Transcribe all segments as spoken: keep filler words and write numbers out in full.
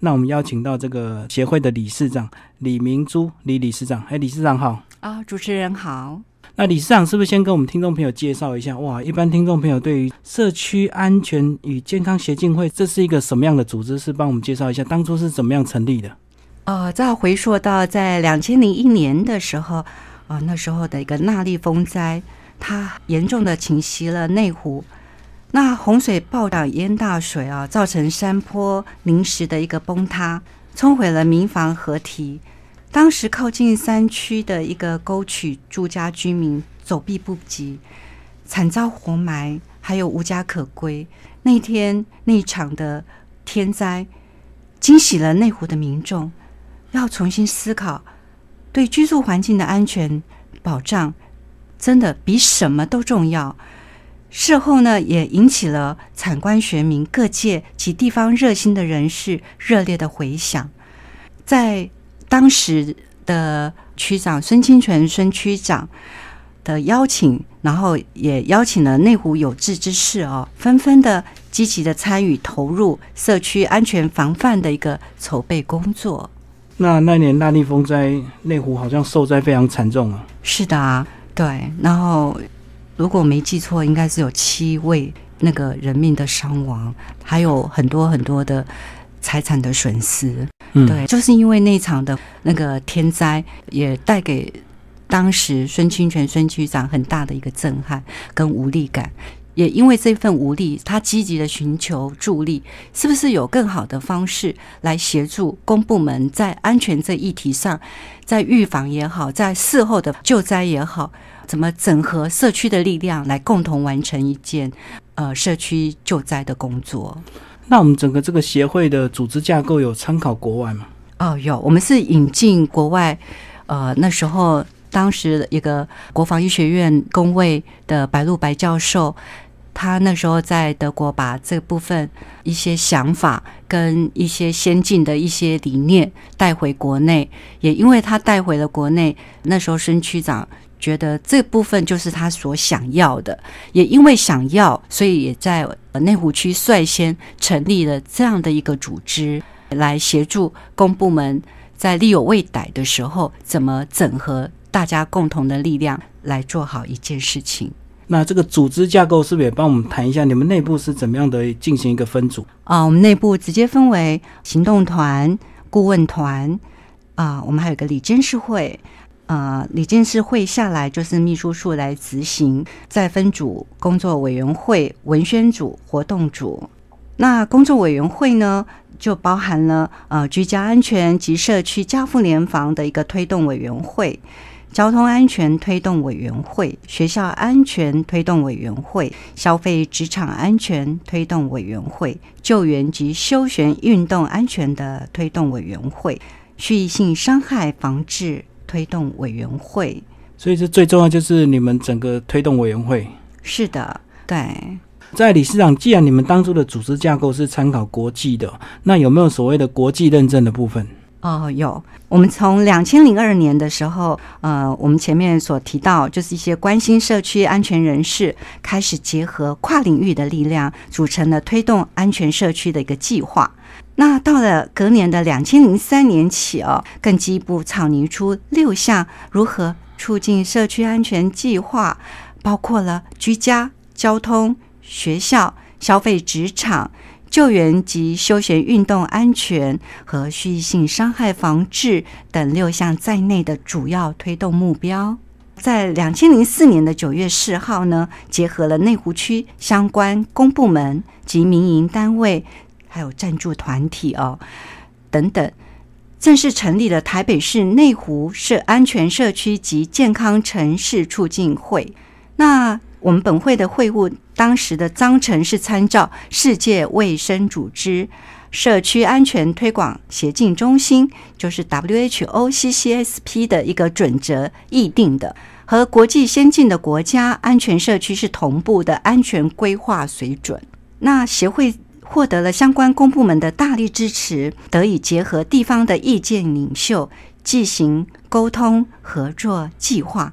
那我们邀请到这个协会的理事长李明珠，李理事长。哎，理事长好。啊、哦，主持人好。那理事长是不是先跟我们听众朋友介绍一下？哇，一般听众朋友对于社区安全与健康协进会这是一个什么样的组织？是帮我们介绍一下当初是怎么样成立的？呃，再回溯到在二零零一年的时候，呃，那时候的一个纳利风灾，它严重的侵袭了内湖。那洪水暴涨淹大水啊，造成山坡临时的一个崩塌，冲毁了民房河堤。当时靠近山区的一个沟渠住家居民走避不及，惨遭活埋，还有无家可归。那天那场的天灾惊喜了内湖的民众，要重新思考对居住环境的安全保障，真的比什么都重要。事后呢，也引起了产官学民各界及地方热心的人士热烈的回响。在当时的区长孙清泉孙区长的邀请，然后也邀请了内湖有志之士哦，纷纷的积极的参与投入社区安全防范的一个筹备工作。那那年大地风灾，内湖好像受灾非常惨重啊。是的啊，对，然后。如果没记错，应该是有七位那个人命的伤亡，还有很多很多的财产的损失、嗯、对，就是因为那场的那个天灾也带给当时孙清泉孙区长很大的一个震撼跟无力感，也因为这份无力，他积极的寻求助力，是不是有更好的方式来协助公部门在安全这议题上，在预防也好，在事后的救灾也好，怎么整合社区的力量来共同完成一件呃社区救灾的工作。那我们整个这个协会的组织架构有参考国外吗？哦，有，我们是引进国外呃那时候当时一个国防医学院工卫的白鹭白教授，他那时候在德国把这部分一些想法跟一些先进的一些理念带回国内，也因为他带回了国内，那时候孙区长觉得这部分就是他所想要的，也因为想要，所以也在内湖区率先成立了这样的一个组织，来协助公部门在力有未逮的时候，怎么整合大家共同的力量来做好一件事情。那这个组织架构是不是也帮我们谈一下，你们内部是怎么样的进行一个分组？啊，我们内部直接分为行动团、顾问团，啊，我们还有一个理监事会。呃，理监事会下来就是秘书处来执行，再分组工作委员会、文宣组、活动组。那工作委员会呢，就包含了呃居家安全及社区家扶联防的一个推动委员会、交通安全推动委员会、学校安全推动委员会、消费职场安全推动委员会、救援及休闲运动安全的推动委员会、蓄意性伤害防治推动委员会。所以这最重要就是你们整个推动委员会。是的，对。在理事长，既然你们当初的组织架构是参考国际的，那有没有所谓的国际认证的部分？哦，有。我们从二零零二年的时候，呃，我们前面所提到，就是一些关心社区安全人士开始结合跨领域的力量，组成了推动安全社区的一个计划。那到了隔年的二零零三年起哦，更进一步草拟出六项如何促进社区安全计划，包括了居家、交通、学校、消费职场、救援及休闲运动安全和蓄意性伤害防治等六项在内的主要推动目标。在二零零四年的九月四号呢，结合了内湖区相关公部门及民营单位还有赞助团体哦等等，正式成立了台北市内湖社安全社区及健康城市促进会。那我们本会的会务当时的章程是参照世界卫生组织社区安全推广协进中心，就是 W H O C C S P 的一个准则议定的，和国际先进的国家安全社区是同步的安全规划水准。那协会获得了相关公部门的大力支持，得以结合地方的意见领袖进行沟通合作计划，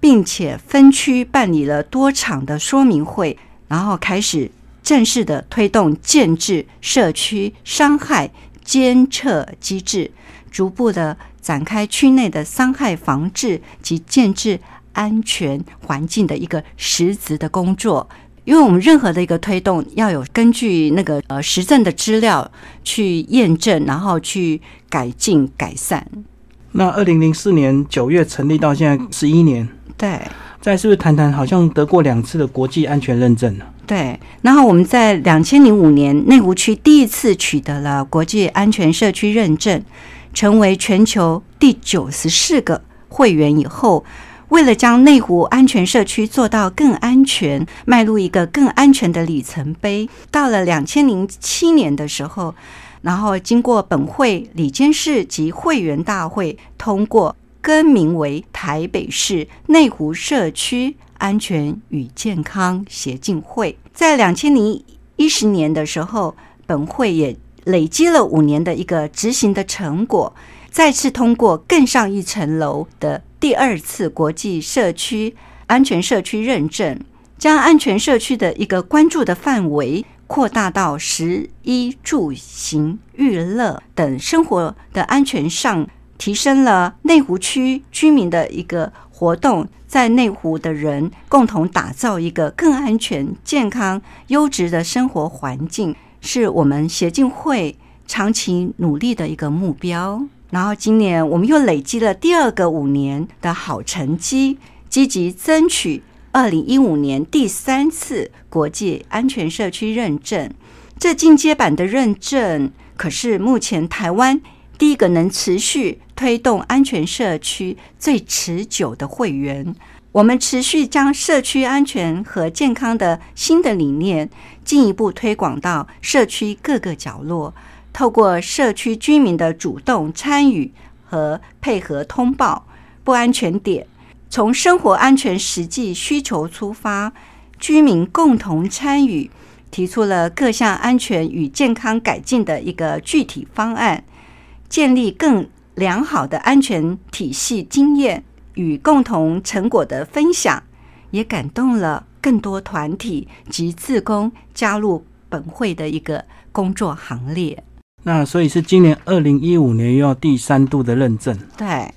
并且分区办理了多场的说明会，然后开始正式的推动建制社区伤害监测机制，逐步的展开区内的伤害防治及建制安全环境的一个实质的工作。因为我们任何的一个推动要有根据那个呃实证的资料去验证，然后去改进改善。那二零零四年九月成立到现在十一年，对，再是不是谈谈好像得过两次的国际安全认证呢？对，然后我们在二零零五年内湖区第一次取得了国际安全社区认证，成为全球第九十四个会员以后，为了将内湖安全社区做到更安全，迈入一个更安全的里程碑，到了二零零七年的时候，然后经过本会理监事及会员大会通过，更名为台北市内湖社区安全与健康协进会。在二零一零年的时候，本会也累积了五年的一个执行的成果，再次通过更上一层楼的第二次国际社区安全社区认证，将安全社区的一个关注的范围扩大到食衣住行娱乐等生活的安全上，提升了内湖区居民的一个活动，在内湖的人共同打造一个更安全、健康、优质的生活环境，是我们协进会长期努力的一个目标。然后今年我们又累积了第二个五年的好成绩，积极争取二零一五年第三次国际安全社区认证。这进阶版的认证可是目前台湾第一个能持续推动安全社区最持久的会员。我们持续将社区安全和健康的新的理念进一步推广到社区各个角落，透过社区居民的主动参与和配合通报不安全点，从生活安全实际需求出发，居民共同参与，提出了各项安全与健康改进的一个具体方案，建立更良好的安全体系经验与共同成果的分享，也感动了更多团体及志工加入本会的一个工作行列。那所以是今年二零一五年又要第三度的认证，对，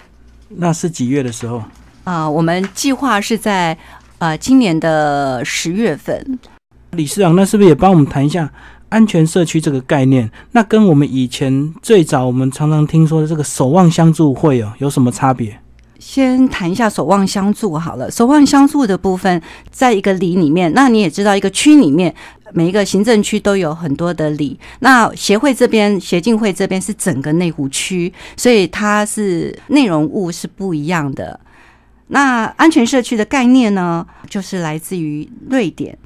那是几月的时候？呃、我们计划是在、呃、今年的十月份。理事长，那是不是也帮我们谈一下安全社区这个概念，那跟我们以前最早我们常常听说的这个守望相助会、哦、有什么差别？先谈一下守望相助好了。守望相助的部分在一个里里面，那你也知道一个区里面每一个行政区都有很多的里，那协会这边协进会这边是整个内湖区，所以它是内容物是不一样的。那安全社区的概念呢，就是来自于瑞典。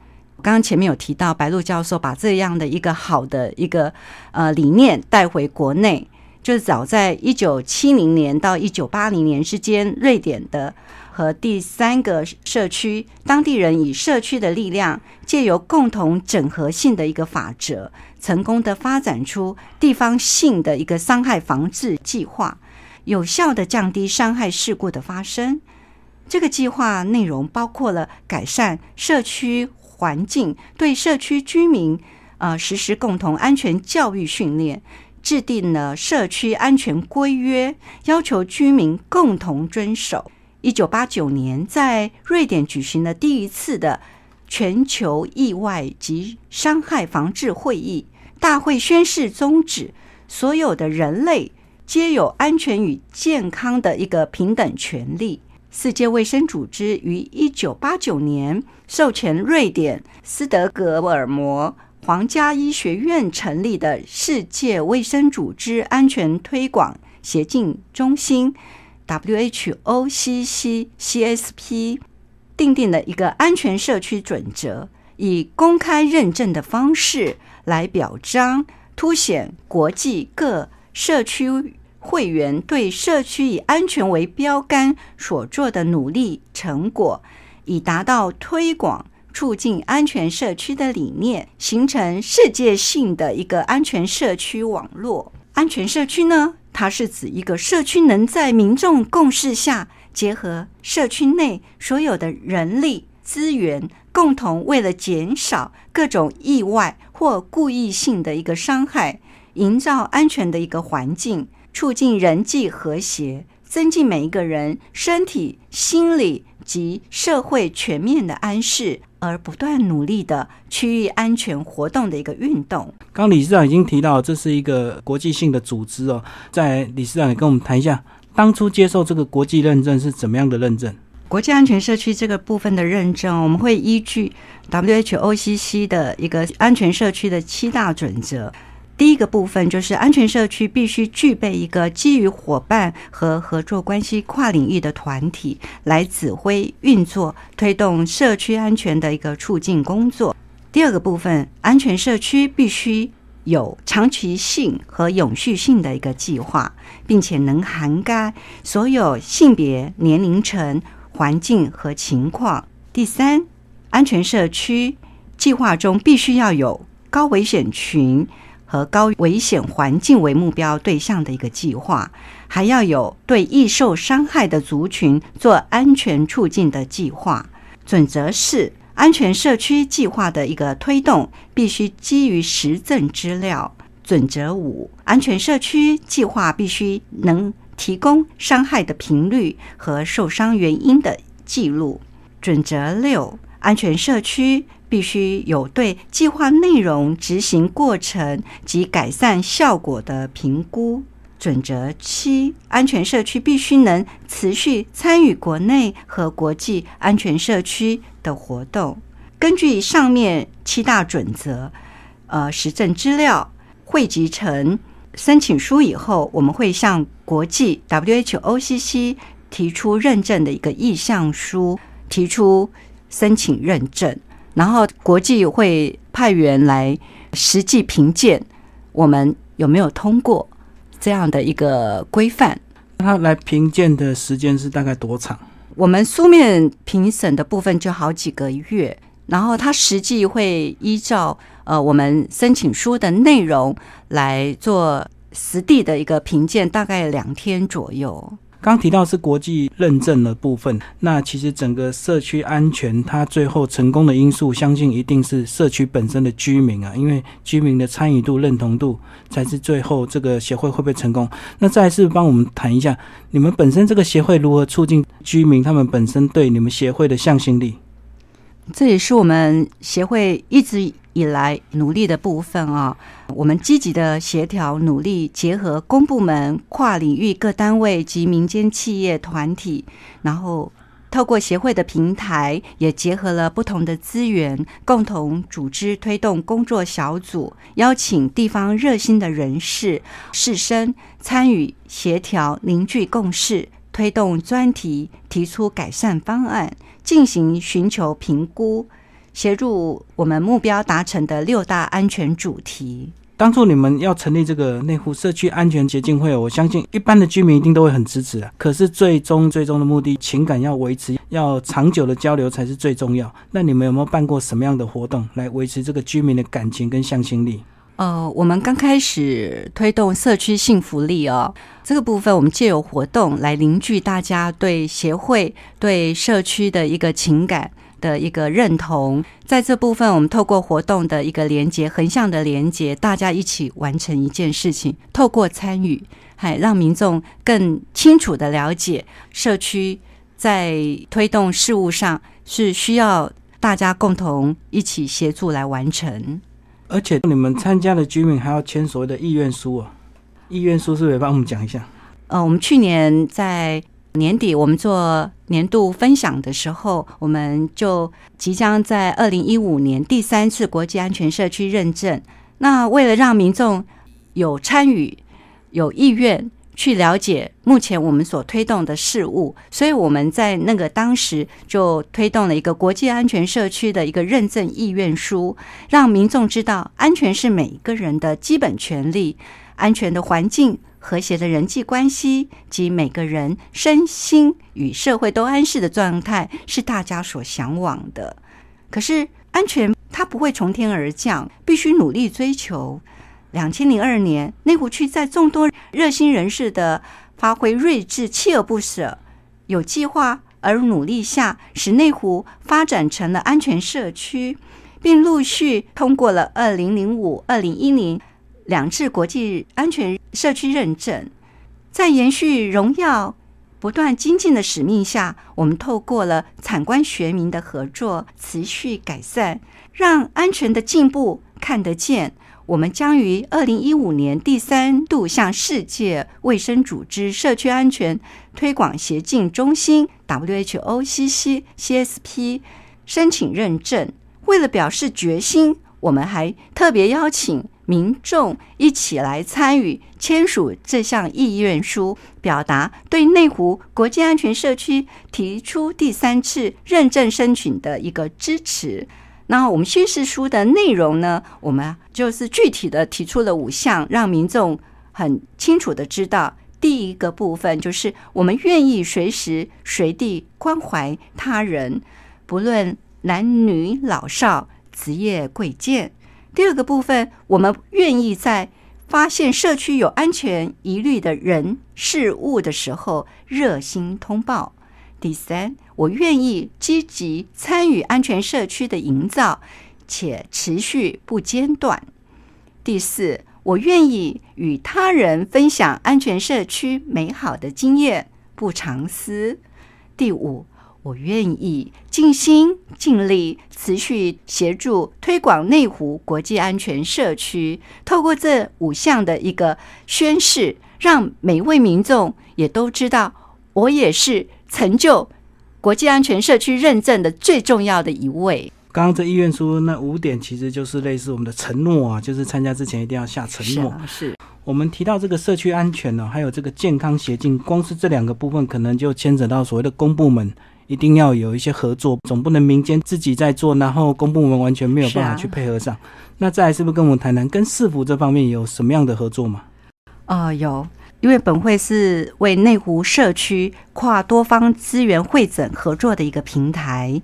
刚刚前面有提到白鹭教授把这样的一个好的一个呃理念带回国内，就是早在一九七零年到一九八零年之间，瑞典的和第三个社区当地人以社区的力量，借由共同整合性的一个法则，成功的发展出地方性的一个伤害防治计划，有效的降低伤害事故的发生。这个计划内容包括了改善社区环境，对社区居民、呃、实施共同安全教育训练，制定了社区安全规约，要求居民共同遵守。一九八九年在瑞典举行了第一次的全球意外及伤害防治会议，大会宣誓宗旨，所有的人类皆有安全与健康的一个平等权利。世界卫生组织于一九八九年授权瑞典斯德哥尔摩皇家医学院成立的世界卫生组织安全推广协进中心 W H O C C C S P 订定了一个安全社区准则，以公开认证的方式来表彰凸显国际各社区会员对社区以安全为标杆所做的努力成果，以达到推广促进安全社区的理念，形成世界性的一个安全社区网络。安全社区呢，它是指一个社区能在民众共识下，结合社区内所有的人力资源，共同为了减少各种意外或故意性的一个伤害，营造安全的一个环境，促进人际和谐，增进每一个人身体、心理及社会全面的安适，而不断努力的区域安全活动的一个运动。刚理事长已经提到这是一个国际性的组织哦，在理事长也跟我们谈一下，当初接受这个国际认证是怎么样的认证？国际安全社区这个部分的认证，我们会依据 W H O C C 的一个安全社区的七大准则。第一个部分就是安全社区必须具备一个基于伙伴和合作关系跨领域的团体来指挥运作，推动社区安全的一个促进工作。第二个部分，安全社区必须有长期性和永续性的一个计划，并且能涵盖所有性别、年龄层、环境和情况。第三，安全社区计划中必须要有高危险群和高危险环境为目标对象的一个计划，还要有对易受伤害的族群做安全促进的计划。准则是，安全社区计划的一个推动必须基于实证资料。准则五，安全社区计划必须能提供伤害的频率和受伤原因的记录。准则六，安全社区必须有对计划内容、执行过程及改善效果的评估。准则七，安全社区必须能持续参与国内和国际安全社区的活动。根据上面七大准则，呃，实证资料汇集成申请书以后，我们会向国际 W H O C C 提出认证的一个意向书，提出申请认证。然后国际会派员来实际评鉴我们有没有通过这样的一个规范。他来评鉴的时间是大概多长？我们书面评审的部分就好几个月，然后他实际会依照呃我们申请书的内容来做实地的一个评鉴，大概两天左右。刚提到是国际认证的部分，那其实整个社区安全它最后成功的因素，相信一定是社区本身的居民啊，因为居民的参与度、认同度才是最后这个协会会不会成功。那再来是帮我们谈一下，你们本身这个协会如何促进居民他们本身对你们协会的向心力？这也是我们协会一直以来努力的部分啊，我们积极的协调努力，结合公部门、跨领域各单位及民间企业团体，然后透过协会的平台，也结合了不同的资源，共同组织推动工作小组，邀请地方热心的人士、士绅参与协调，凝聚共识，推动专题，提出改善方案，进行寻求评估，协助我们目标达成的六大安全主题。当初你们要成立这个内湖社区安全协进会，我相信一般的居民一定都会很支持啊。可是最终最终的目的，情感要维持，要长久的交流才是最重要。那你们有没有办过什么样的活动来维持这个居民的感情跟向心力？呃，我们刚开始推动社区幸福力哦，这个部分我们藉由活动来凝聚大家对协会、对社区的一个情感的一个认同。在这部分我们透过活动的一个连结，横向的连结，大家一起完成一件事情，透过参与让民众更清楚的了解社区在推动事务上是需要大家共同一起协助来完成。而且你们参加的居民还要签所谓的意愿书啊，意愿书是不是帮我们讲一下？呃，我们去年在年底我们做年度分享的时候，我们就即将在二零一五年第三次国际安全社区认证。那为了让民众有参与、有意愿去了解目前我们所推动的事物，所以我们在那个当时就推动了一个国际安全社区的一个认证意愿书，让民众知道安全是每一个人的基本权利，安全的环境、和谐的人际关系及每个人身心与社会都安适的状态是大家所向往的。可是安全它不会从天而降，必须努力追求。二零零二年内湖区在众多热心人士的发挥睿智、锲而不舍、有计划而努力下，使内湖发展成了安全社区，并陆续通过了二零零五、二零一零两制国际安全社区认证。在延续荣耀不断精进的使命下，我们透过了产官学民的合作，持续改善，让安全的进步看得见。我们将于二零一五年第三度向世界卫生组织社区安全推广协进中心 （W H O C C C S P） 申请认证。为了表示决心，我们还特别邀请民众一起来参与签署这项意愿书，表达对内湖国际安全社区提出第三次认证申请的一个支持。那我们宣誓书的内容呢，我们就是具体的提出了五项，让民众很清楚的知道。第一个部分就是我们愿意随时随地关怀他人，不论男女老少、职业贵贱。第二个部分，我们愿意在发现社区有安全疑虑的人事物的时候热心通报。第三，我愿意积极参与安全社区的营造，且持续不间断。第四，我愿意与他人分享安全社区美好的经验，不藏私。第五，我愿意尽心尽力持续协助推广内湖国际安全社区。透过这五项的一个宣示，让每一位民众也都知道，我也是成就国际安全社区认证的最重要的一位。刚刚这意愿书那五点其实就是类似我们的承诺啊，就是参加之前一定要下承诺。是啊，是我们提到这个社区安全呢，还有这个健康协进，光是这两个部分可能就牵扯到所谓的公部门一定要有一些合作，总不能民间自己在做，然后公部门完全没有办法去配合上。啊，那再来是不是跟我们谈谈跟市府这方面有什么样的合作吗？呃，有，因为本会是为内湖社区跨多方资源会诊合作的一个平台，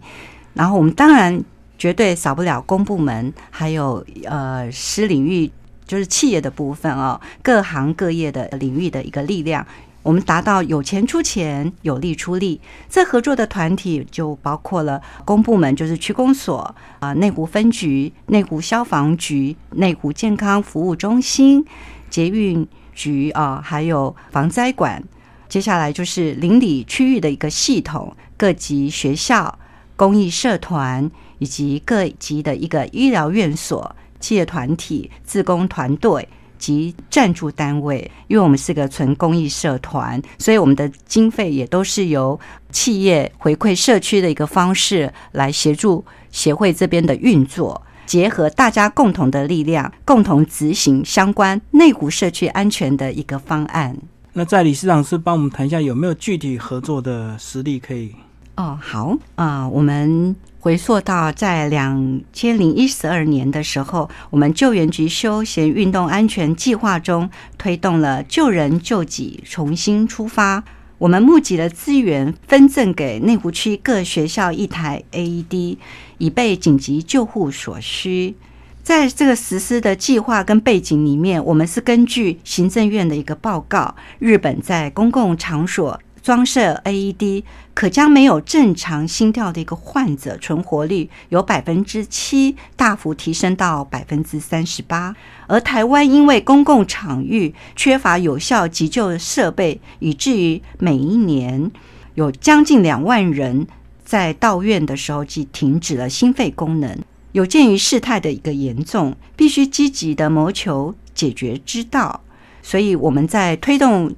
然后我们当然绝对少不了公部门，还有呃私领域，就是企业的部分哦，各行各业的领域的一个力量。我们达到有钱出钱，有力出力。这合作的团体就包括了公部门，就是区公所、呃、内湖分局、内湖消防局、内湖健康服务中心、捷运局、呃、还有防灾馆。接下来就是邻里区域的一个系统，各级学校、公益社团以及各级的一个医疗院所、企业团体、志工团队及赞助单位。因为我们是个纯公益社团，所以我们的经费也都是由企业回馈社区的一个方式来协助协会这边的运作，结合大家共同的力量，共同执行相关内湖社区安全的一个方案。那在理事长是帮我们谈一下有没有具体合作的实例可以？哦，好啊，呃，我们回溯到在两千零一十二年的时候，我们救援局休闲运动安全计划中推动了救人救己重新出发。我们募集了资源，分赠给内湖区各学校一台 A E D， 以备紧急救护所需。在这个实施的计划跟背景里面，我们是根据行政院的一个报告，日本在公共场所装设 A E D 可将没有正常心跳的一个患者存活率由 百分之七 大幅提升到 百分之三十八， 而台湾因为公共场域缺乏有效急救设备，以至于每一年有将近两万人在到院的时候即停止了心肺功能。有鉴于事态的一个严重，必须积极的谋求解决之道，所以我们在推动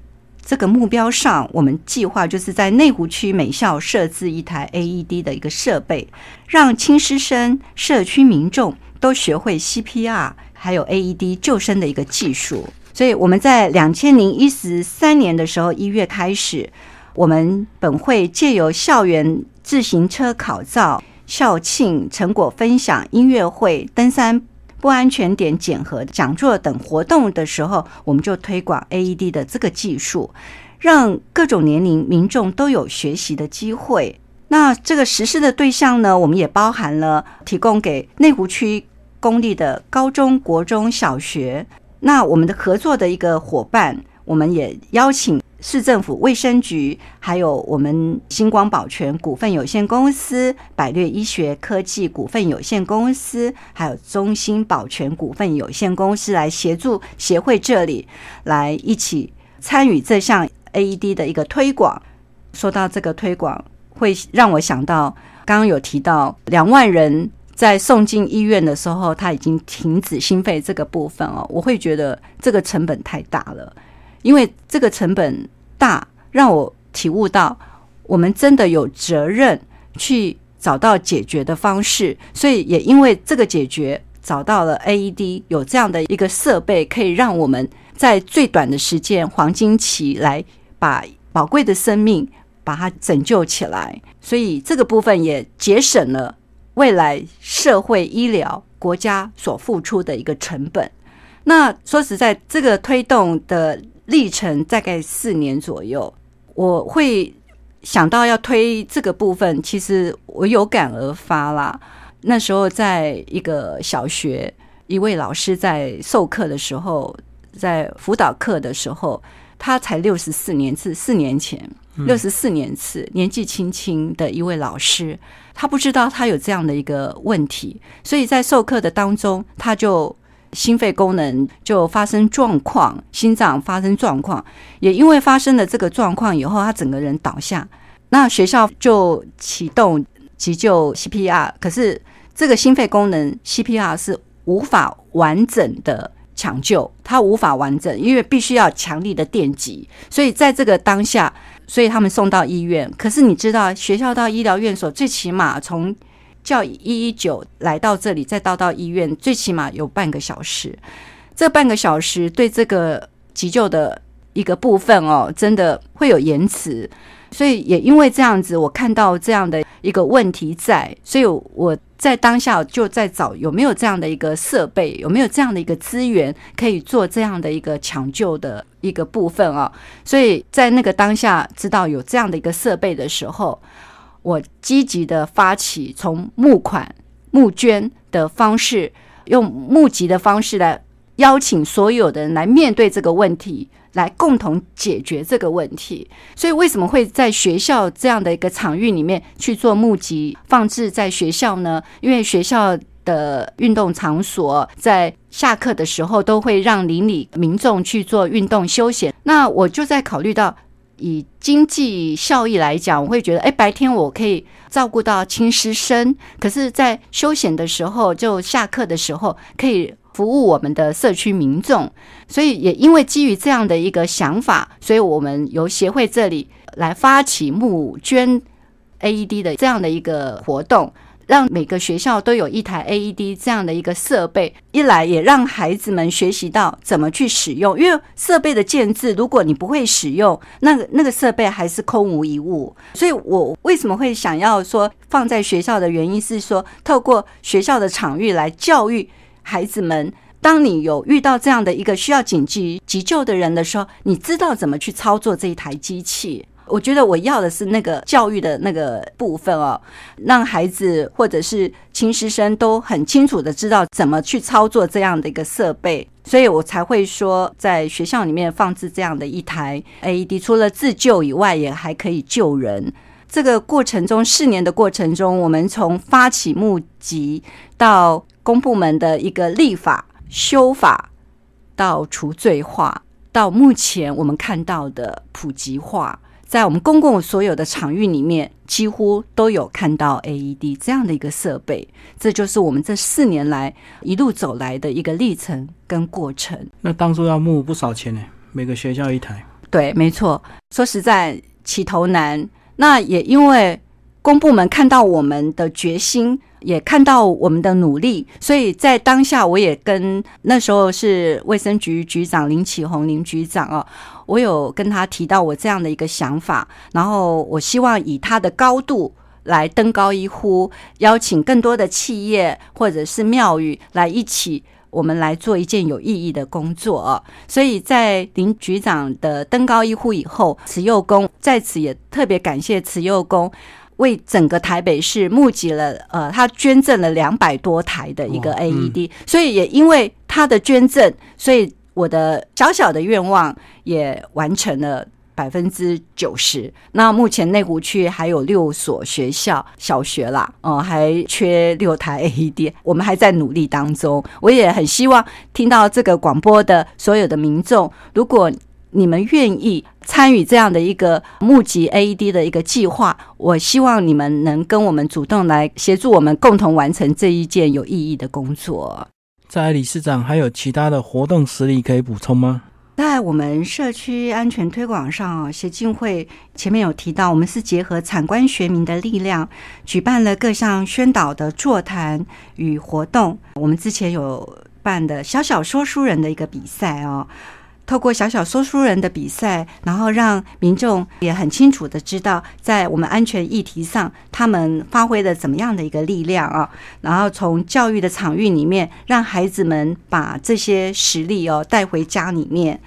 这个目标上，我们计划就是在内湖区每校设置一台 A E D 的一个设备，让亲师生、社区民众都学会 C P R 还有 A E D 救生的一个技术。所以我们在两千零一十三年的时候一月开始，我们本会借由校园自行车考照、校庆、成果分享、音乐会、登山不安全点检核讲座等活动的时候，我们就推广 A E D 的这个技术，让各种年龄民众都有学习的机会。那这个实施的对象呢，我们也包含了提供给内湖区公立的高中、国中小学。那我们的合作的一个伙伴，我们也邀请市政府卫生局，还有我们星光保全股份有限公司、百略医学科技股份有限公司，还有中兴保全股份有限公司来协助协会这里来一起参与这项 A E D 的一个推广。说到这个推广，会让我想到刚刚有提到两万人在送进医院的时候他已经停止心肺这个部分哦，我会觉得这个成本太大了，因为这个成本大，让我体悟到我们真的有责任去找到解决的方式。所以也因为这个解决，找到了 A E D 有这样的一个设备，可以让我们在最短的时间黄金期来把宝贵的生命把它拯救起来。所以这个部分也节省了未来社会医疗国家所付出的一个成本。那说实在，这个推动的历程大概四年左右，我会想到要推这个部分，其实我有感而发啦。那时候在一个小学，一位老师在授课的时候，在辅导课的时候，他才六十四年次，四年前六十四年次，年纪轻轻的一位老师，他不知道他有这样的一个问题，所以在授课的当中，他就心肺功能就发生状况，心脏发生状况，也因为发生了这个状况以后，他整个人倒下。那学校就启动急救 C P R， 可是这个心肺功能 C P R 是无法完整的抢救，它无法完整，因为必须要强力的电击。所以在这个当下，所以他们送到医院。可是你知道，学校到医疗院所最起码从叫一一九来到这里，再到到医院，最起码有半个小时。这半个小时对这个急救的一个部分哦，真的会有延迟。所以也因为这样子，我看到这样的一个问题在，所以我在当下就在找有没有这样的一个设备，有没有这样的一个资源可以做这样的一个抢救的一个部分哦。所以在那个当下知道有这样的一个设备的时候，我积极的发起从募款募捐的方式，用募集的方式来邀请所有的人来面对这个问题，来共同解决这个问题。所以为什么会在学校这样的一个场域里面去做募集放置在学校呢？因为学校的运动场所在下课的时候都会让邻里民众去做运动休闲。那我就在考虑到以经济效益来讲，我会觉得哎，白天我可以照顾到亲师生，可是在休闲的时候，就下课的时候可以服务我们的社区民众。所以也因为基于这样的一个想法，所以我们由协会这里来发起募捐 A E D 的这样的一个活动，让每个学校都有一台 A E D 这样的一个设备。一来也让孩子们学习到怎么去使用，因为设备的建制，如果你不会使用，那个那个设备还是空无一物。所以我为什么会想要说放在学校的原因是说，透过学校的场域来教育孩子们，当你有遇到这样的一个需要紧急急救的人的时候，你知道怎么去操作这一台机器。我觉得我要的是那个教育的那个部分哦，让孩子或者是亲师生都很清楚的知道怎么去操作这样的一个设备，所以我才会说在学校里面放置这样的一台 A E D， 除了自救以外，也还可以救人。这个过程中，四年的过程中，我们从发起募集到公部门的一个立法、修法，到除罪化，到目前我们看到的普及化，在我们公共所有的场域里面几乎都有看到 A E D 这样的一个设备。这就是我们这四年来一路走来的一个历程跟过程。那当初要募不少钱呢，每个学校一台。对，没错，说实在起头难。那也因为公部门看到我们的决心，也看到我们的努力，所以在当下我也跟那时候是卫生局局长林启宏林局长哦，我有跟他提到我这样的一个想法，然后我希望以他的高度来登高一呼，邀请更多的企业或者是庙宇来一起，我们来做一件有意义的工作哦。所以在林局长的登高一呼以后，慈幼宫在此也特别感谢慈幼宫。为整个台北市募集了呃，他捐赠了两百多台的一个 A E D、嗯、所以也因为他的捐赠，所以我的小小的愿望也完成了。百分之九十。那目前内湖区还有六所学校小学啦，哦、呃，还缺六台 A E D， 我们还在努力当中。我也很希望听到这个广播的所有的民众，如果你们愿意参与这样的一个募集 A E D 的一个计划，我希望你们能跟我们主动来协助我们，共同完成这一件有意义的工作。在理事长还有其他的活动实例可以补充吗？在我们社区安全推广上，协进会前面有提到，我们是结合产官学民的力量，举办了各项宣导的座谈与活动。我们之前有办的小小说书人的一个比赛哦，透过小小说书人的比赛，然后让民众也很清楚的知道在我们安全议题上他们发挥了怎么样的一个力量啊！然后从教育的场域里面让孩子们把这些实力哦带回家里面。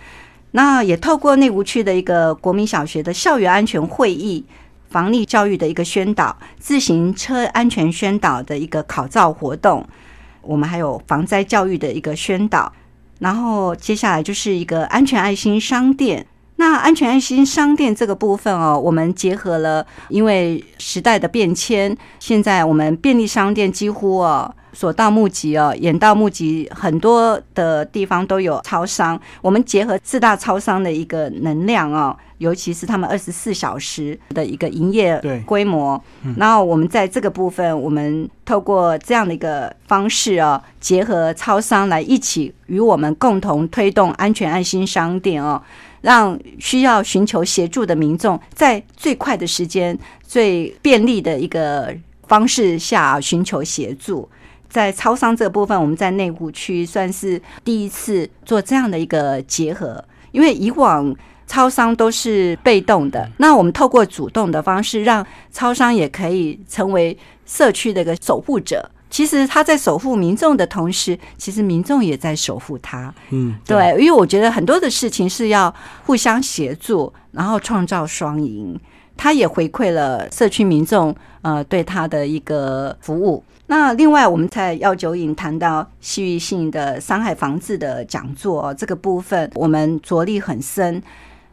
那也透过内湖区的一个国民小学的校园安全会议，防溺教育的一个宣导，自行车安全宣导的一个考照活动，我们还有防灾教育的一个宣导，然后接下来就是一个安全爱心商店。那安全爱心商店这个部分哦，我们结合了，因为时代的变迁，现在我们便利商店几乎哦所到募集哦，眼到募集，很多的地方都有超商。我们结合四大超商的一个能量哦，尤其是他们二十四小时的一个营业规模。然后我们在这个部分，我们透过这样的一个方式哦，结合超商来一起与我们共同推动安全爱心商店哦，让需要寻求协助的民众在最快的时间、最便利的一个方式下寻求协助。在超商这部分，我们在内湖区算是第一次做这样的一个结合，因为以往超商都是被动的，那我们透过主动的方式，让超商也可以成为社区的一个守护者。其实他在守护民众的同时，其实民众也在守护他。嗯，对，因为我觉得很多的事情是要互相协助，然后创造双赢。他也回馈了社区民众呃对他的一个服务。那另外我们在药酒瘾谈到戏剧性的伤害防治的讲座、哦、这个部分我们着力很深，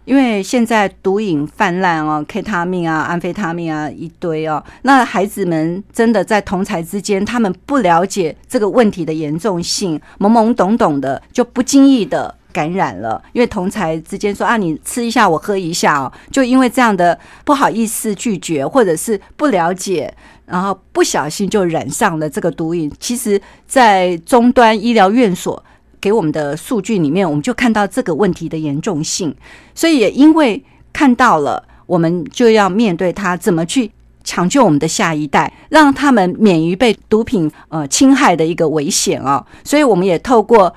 因为现在毒瘾泛滥哦 K 他命啊安非他命啊一堆哦，那孩子们真的在同侪之间，他们不了解这个问题的严重性，懵懵懂懂的就不经意的感染了，因为同侪之间说啊，你吃一下我喝一下哦，就因为这样的不好意思拒绝，或者是不了解，然后不小心就染上了这个毒瘾。其实在终端医疗院所给我们的数据里面，我们就看到这个问题的严重性，所以也因为看到了，我们就要面对它，怎么去抢救我们的下一代，让他们免于被毒品呃侵害的一个危险哦。所以我们也透过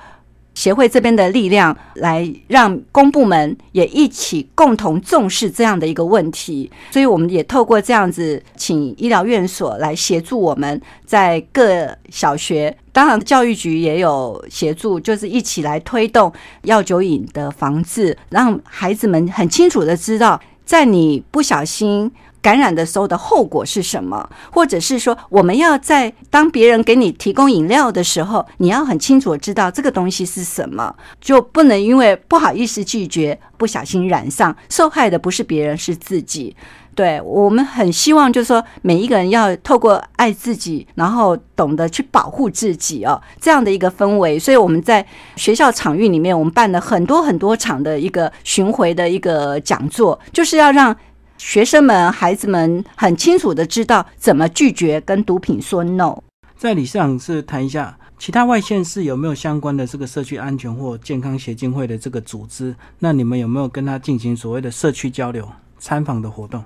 协会这边的力量来让公部门也一起共同重视这样的一个问题，所以我们也透过这样子请医疗院所来协助我们在各小学，当然教育局也有协助，就是一起来推动药酒瘾的防治，让孩子们很清楚的知道在你不小心感染的时候的后果是什么，或者是说我们要在当别人给你提供饮料的时候，你要很清楚地知道这个东西是什么，就不能因为不好意思拒绝不小心染上，受害的不是别人是自己。对，我们很希望就是说每一个人要透过爱自己，然后懂得去保护自己哦，这样的一个氛围。所以我们在学校场域里面，我们办了很多很多场的一个巡回的一个讲座，就是要让学生们孩子们很清楚的知道怎么拒绝跟毒品说 no。 在理事长是谈一下其他外县市有没有相关的这个社区安全或健康协进会的这个组织，那你们有没有跟他进行所谓的社区交流参访的活动？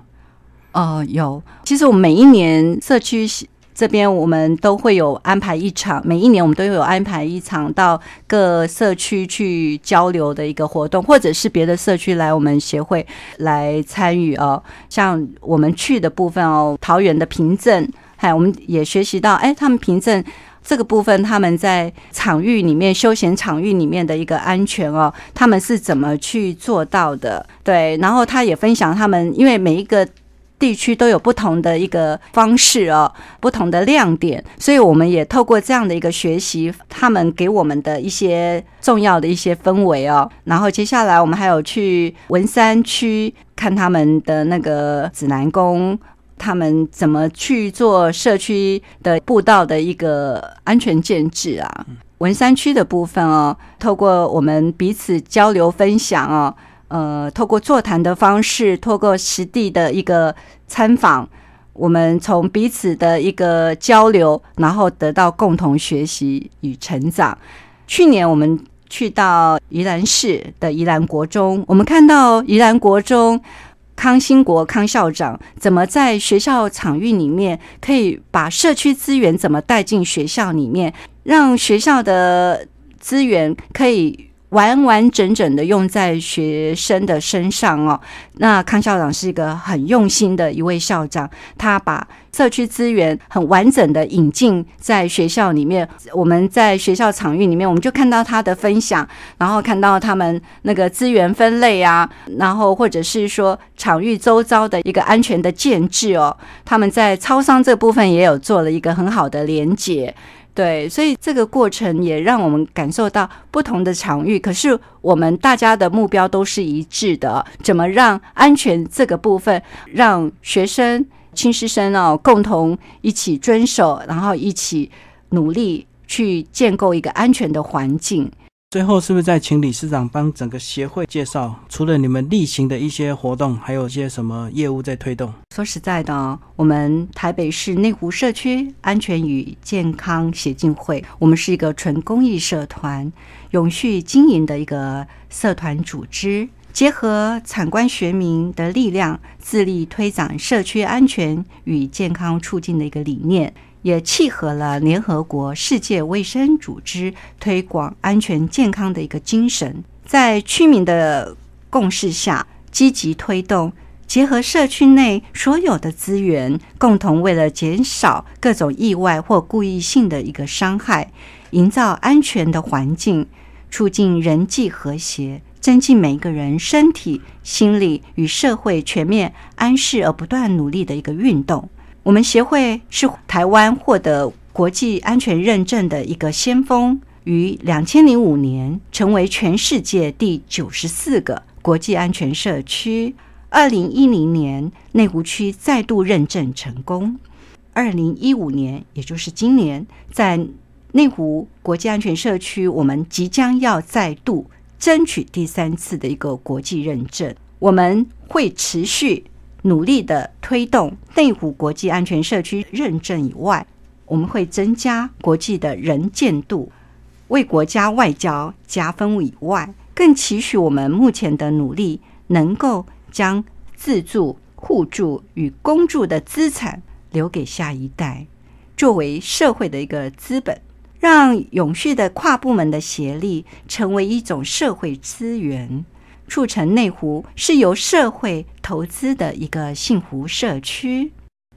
呃，有，其实我们每一年社区这边我们都会有安排一场，每一年我们都会有安排一场到各社区去交流的一个活动，或者是别的社区来我们协会来参与哦。像我们去的部分哦，桃园的平镇，哎，我们也学习到，哎，他们平镇这个部分他们在场域里面休闲场域里面的一个安全哦，他们是怎么去做到的？对，然后他也分享他们，因为每一个地区都有不同的一个方式哦，不同的亮点，所以我们也透过这样的一个学习，他们给我们的一些重要的一些氛围哦。然后接下来我们还有去文山区看他们的那个指南宫，他们怎么去做社区的步道的一个安全建制啊。文山区的部分哦，透过我们彼此交流分享哦，呃，透过座谈的方式，透过实地的一个参访，我们从彼此的一个交流，然后得到共同学习与成长。去年我们去到宜兰市的宜兰国中，我们看到宜兰国中康兴国康校长怎么在学校场域里面可以把社区资源怎么带进学校里面，让学校的资源可以完完整整的用在学生的身上哦。那康校长是一个很用心的一位校长，他把社区资源很完整的引进在学校里面。我们在学校场域里面，我们就看到他的分享，然后看到他们那个资源分类啊，然后或者是说场域周遭的一个安全的建制哦。他们在超商这部分也有做了一个很好的连结。对，所以这个过程也让我们感受到不同的场域，可是我们大家的目标都是一致的，怎么让安全这个部分让学生、亲师生哦共同一起遵守，然后一起努力去建构一个安全的环境。最后是不是再请理事长帮整个协会介绍，除了你们例行的一些活动，还有一些什么业务在推动？说实在的哦，我们台北市内湖社区安全与健康协进会，我们是一个纯公益社团，永续经营的一个社团组织，结合产官学民的力量，致力推展社区安全与健康促进的一个理念，也契合了联合国世界卫生组织推广安全健康的一个精神，在区民的共识下，积极推动，结合社区内所有的资源，共同为了减少各种意外或故意性的一个伤害，营造安全的环境，促进人际和谐，增进每一个人身体、心理与社会全面安适而不断努力的一个运动。我们协会是台湾获得国际安全认证的一个先锋，于二零零五年成为全世界第九十四个国际安全社区，二零一零年内湖区再度认证成功，二零一五年也就是今年，在内湖国际安全社区我们即将要再度争取第三次的一个国际认证。我们会持续努力的推动内湖国际安全社区认证以外，我们会增加国际的能见度，为国家外交加分以外，更期许我们目前的努力能够将自助、互助与公助的资产留给下一代，作为社会的一个资本，让永续的跨部门的协力成为一种社会资源，促成内湖是由社会投资的一个幸福社区。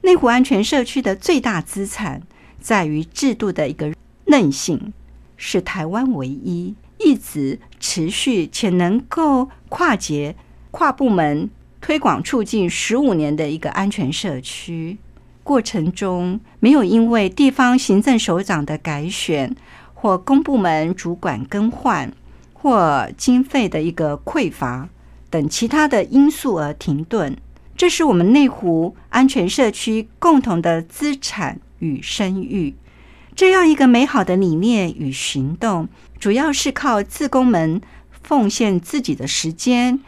内湖安全社区的最大资产在于制度的一个韧性，是台湾唯一一直持续且能够跨界跨部门推广促进十五年的一个安全社区。过程中没有因为地方行政首长的改选或公部门主管更换或经费的一个匮乏等其他的因素而停顿，这是我们内湖安全社区共同的资产与声誉。这样一个美好的理念与行动，主要是靠志工们奉献自己的时间、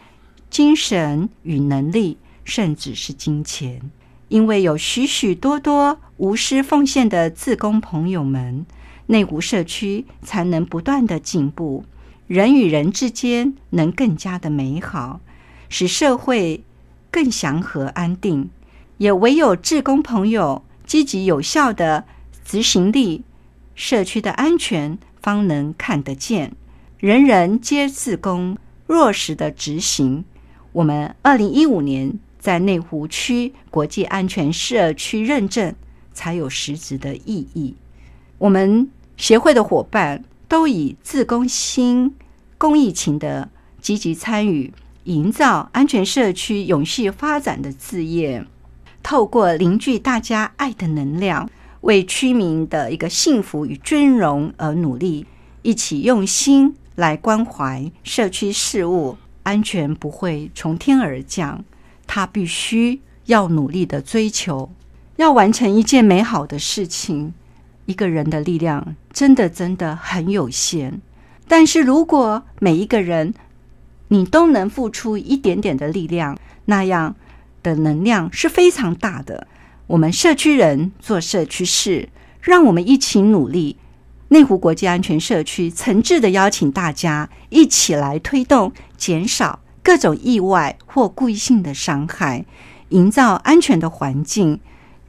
精神与能力，甚至是金钱。因为有许许多多无私奉献的志工朋友们，内湖社区才能不断的进步，人与人之间能更加的美好，使社会更祥和安定。也唯有志工朋友积极有效的执行力，社区的安全方能看得见。人人皆志工，落实的执行，我们二零一五年在内湖区国际安全社区认证才有实质的意义。我们协会的伙伴都以志工心、公益情的积极参与，营造安全社区永续发展的事业，透过凝聚大家爱的能量，为区民的一个幸福与尊荣而努力，一起用心来关怀社区事务。安全不会从天而降，它必须要努力的追求。要完成一件美好的事情，一个人的力量真的真的很有限，但是如果每一个人你都能付出一点点的力量，那样的能量是非常大的。我们社区人做社区事，让我们一起努力。内湖国际安全社区诚挚地邀请大家一起来推动减少各种意外或故意性的伤害，营造安全的环境，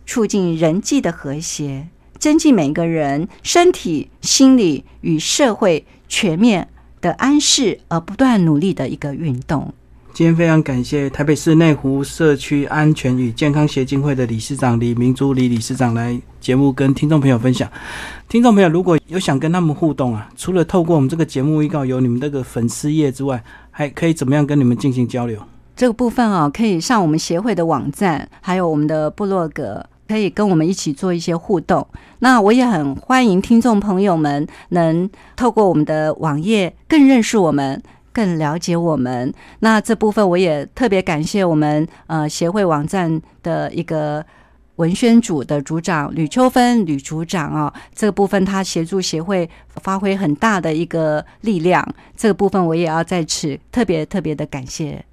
促进人际的和谐，增进每个人身体、心理与社会全面的安适而不断努力的一个运动。今天非常感谢台北市内湖社区安全与健康协进会的理事长李明珠李理事长来节目跟听众朋友分享。听众朋友如果有想跟他们互动啊，除了透过我们这个节目预告有你们这个粉丝页之外，还可以怎么样跟你们进行交流？这个部分啊，可以上我们协会的网站，还有我们的部落格，可以跟我们一起做一些互动。那我也很欢迎听众朋友们能透过我们的网页更认识我们，更了解我们。那这部分我也特别感谢我们呃协会网站的一个文宣组的组长吕秋芬吕组长啊、哦，这个部分他协助协会发挥很大的一个力量，这个部分我也要在此特别特别的感谢。